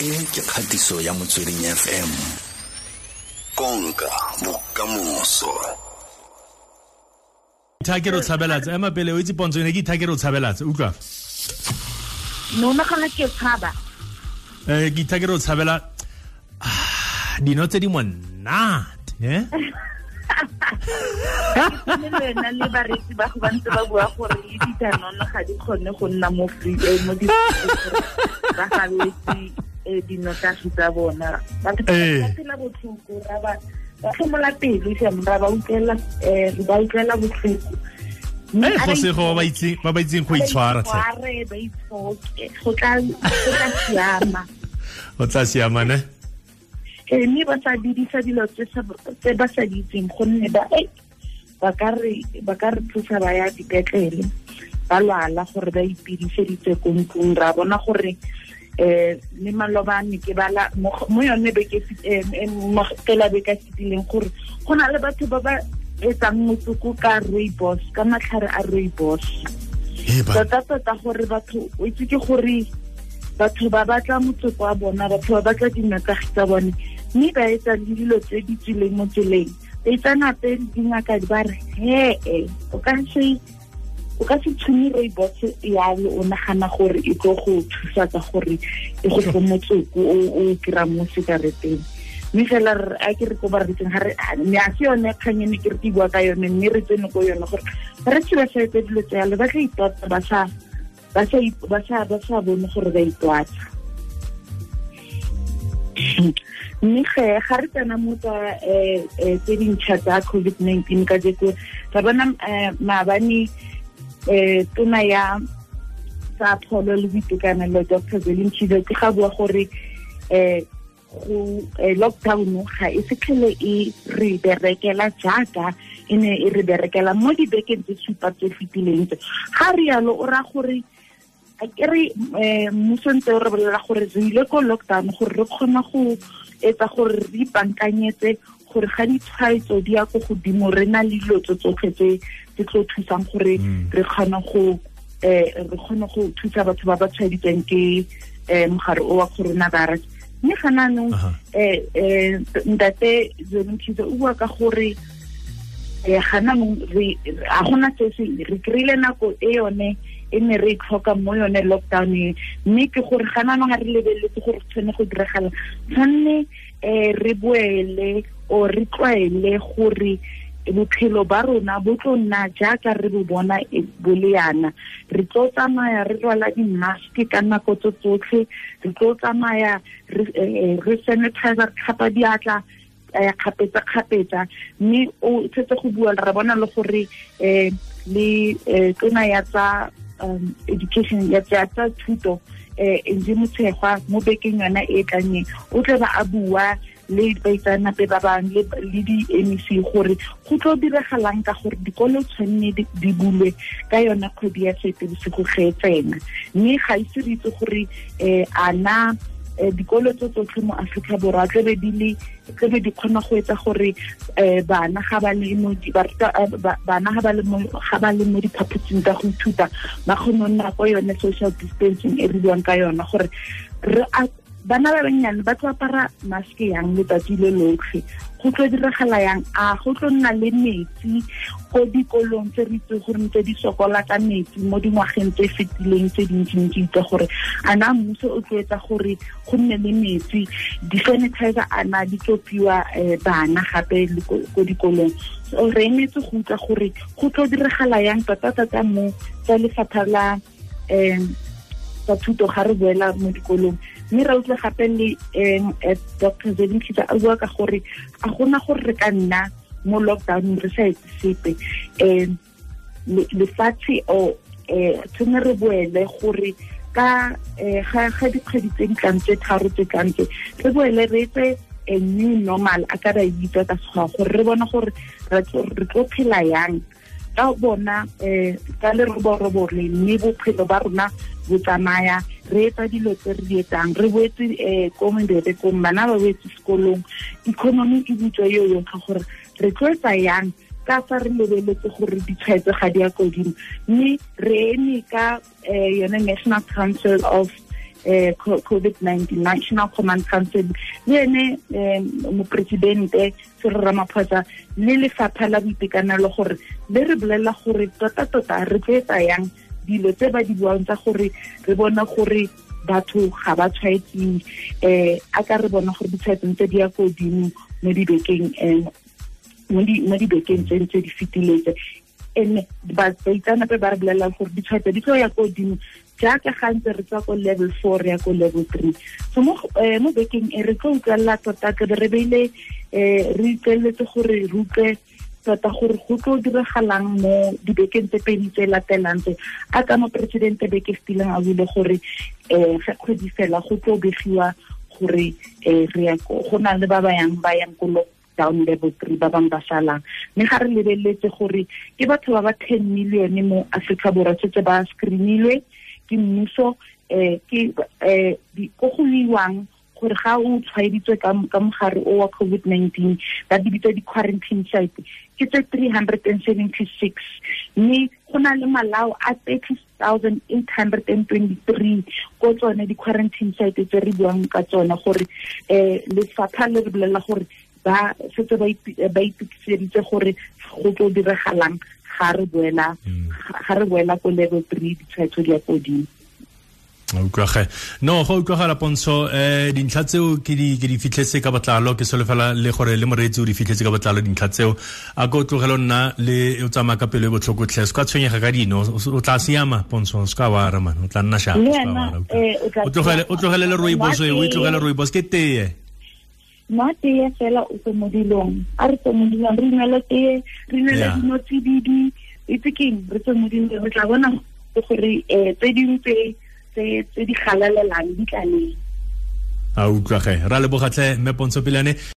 e ke khatiso ya Motsweding FM. Konka bokamoso. Takero tshabelatsa ema pele o itse pontswe ne ke takero tshabelatsa utlwa. No makana ke tshaba. Ke takero tshabela. Di notse di monna, eh? COVID-19 ka jeko rabana mabani tuna ya sa pholo le ditekanelo Dr. Belin Chido ke ga bua gore go lockdown ga e sekele e re berekela jaaka ene e re berekela mo di bekeng tse supa tse fitileng ga rialo o ra gore a kere mosentse o re bolela gore re ile ko lockdown gore re kgona go etsa gore re ipankanyetse gore ga ditshwaetso di ya go godimo re na le dilotso tsotlhe tse tlo thusang gore re kgona go thusa batho ba ba tshwaeditsweng ke mogare o wa coronavirus mme ga naanong ntate Zolomthizo o bua ka gore ga naanong a gona se se re kry-ile nako e yone e ne re tlhoka mo yone lockdown e mme ke gore ga naanong a re lebeletse gore tshwane go diragala tshwanne re boele o re tlwaele gore bophelo ba rona bo tlo nna jaaka re bo bona bo le yana re tlo tsamaya re rwala di-mask ka nako tso tsotlhe re tlo tsamaya re sanitize re tlhapa diatla kgapetsa-kgapetsa mme o setse go bua re bona le gore le tona ya tsa education ya tsa thuto Nzimutshegwa mo bekeng yona e tlanye o tle ba a bua le baitsanape ba bang le di-MEC gore go tlo diragalang ka gore dikolo tshwanne di bulwe ka yona kgwedi ya Seetebosigo ge e tsena mme ga ise re itse gore a na dikolo tse tsotlhe mo Aforika Borwa tlebe di kgona go etsa gore bana ga ba le mo diphapotsing tsa go ithuta ba kgone go nna ko yone social distancing e re buang ka yona gore bana ba bannyane ba tlo apara mask yang letsatsi le lotlhe go tlo diragala yang a go tlo nna le metsi go dikolong tse re itse gore ntse di sokola ka metsi mo dingwageng tse fetileng tse dintsi tse gore a na mmuso o tloetsa gore go nne le metsi di-sanitizer a na di tlopiwa bana gape ko dikolong re emetse go utlwa gore go tlo diragala yang tota-tota mo tsa lefapha la thuto ga re boela mo dikolong mme re utlwe gape le Dr. Zolomthizo a bua ka gore a gona gore re ka nna mo lockdown re sa etse sepe lefatshe o tshwane re boele gore ka ga dikgwedi tse di tlang tse tharo tse tlang tse re boele re etse a new normal a ka ra itse ka sekgowa gore re bona gore re tlo phela yang ka bona ka leroborobo le mme bophelo ba rona go tsamaya re etsa dilo tse re di etsang re boetse komendere ko bana ba boetse sekolong economy e butswa yo yo ka gore re tloetsa yang ka fa re lebeletse gore ditshwaetso ga di ya kodimo mme re eme ka yone National Council of COVID-19 National Command Council le ene mopresidente Cyril Ramaphosa le lefapha la boitekanelo gore le re bolela gore tota tota re tsetsa yang dilo tse ba di buang tsa gore re bona gore batho ga ba tshwaetsi a ka re bona gore ditshwaetso tse di ya go dimo mo dibekeng mo dibekeng tse di fitiletse ene ba tsana pe ba re bolela gore ditshwaetso di tlo ya go dimo jaaka gantse re tswa ko level 4 ya ko level 3 so mo bekeng re tlo utlwala tota ke re beile re itletse gore rutle tota gore go tlo diragalang mo dibekeng tse pedi tse latelang tse a ka mo presidente beke fetileng a bule gore ga kgwedi fela go tlo begiwa gore re ya go na le ba ba yang ko lockdown level 3 ba bang ba salang mme ga re lebeletse gore ke batho ba 10 million mo Africa Borwa tse ba screenilwe ke mmuso go goiwang gore ga o tshwaeditswe ka mogare o wa COVID-19 ba dibitse di quarantine site ke 376 mme go na le malao a 30,823 go tsone di quarantine site tse re buang ka tsona gore le fapha le re bolela gore ba setse ba ipikiseditse gore go tlo diragalang ga re boela ko level 3 ditshwaetso di ya kodimo no go utlwagala Pontsho dintlha tseo ke di fitlhetse ka botlalo ke solofela le gore le moreetsi o di fitlhetse ka botlalo dintlha tseo a go tlogela nna le o tsamaya ka pelo e botlhoko tlhase ka tshwenyega ka dino o tla siama Pontsho ska wa rama o tla nna sha o tlogela le rooibos o tlogela rooibos ke tee nna tee fela o se modilong a re se modilong re nela tee re nela dino tsididi itseng re se modilong re tla bona gore tsedintse tse di galalelang di tlaleng a utlwa ge ra le bogatlhe me Pontsho Pilane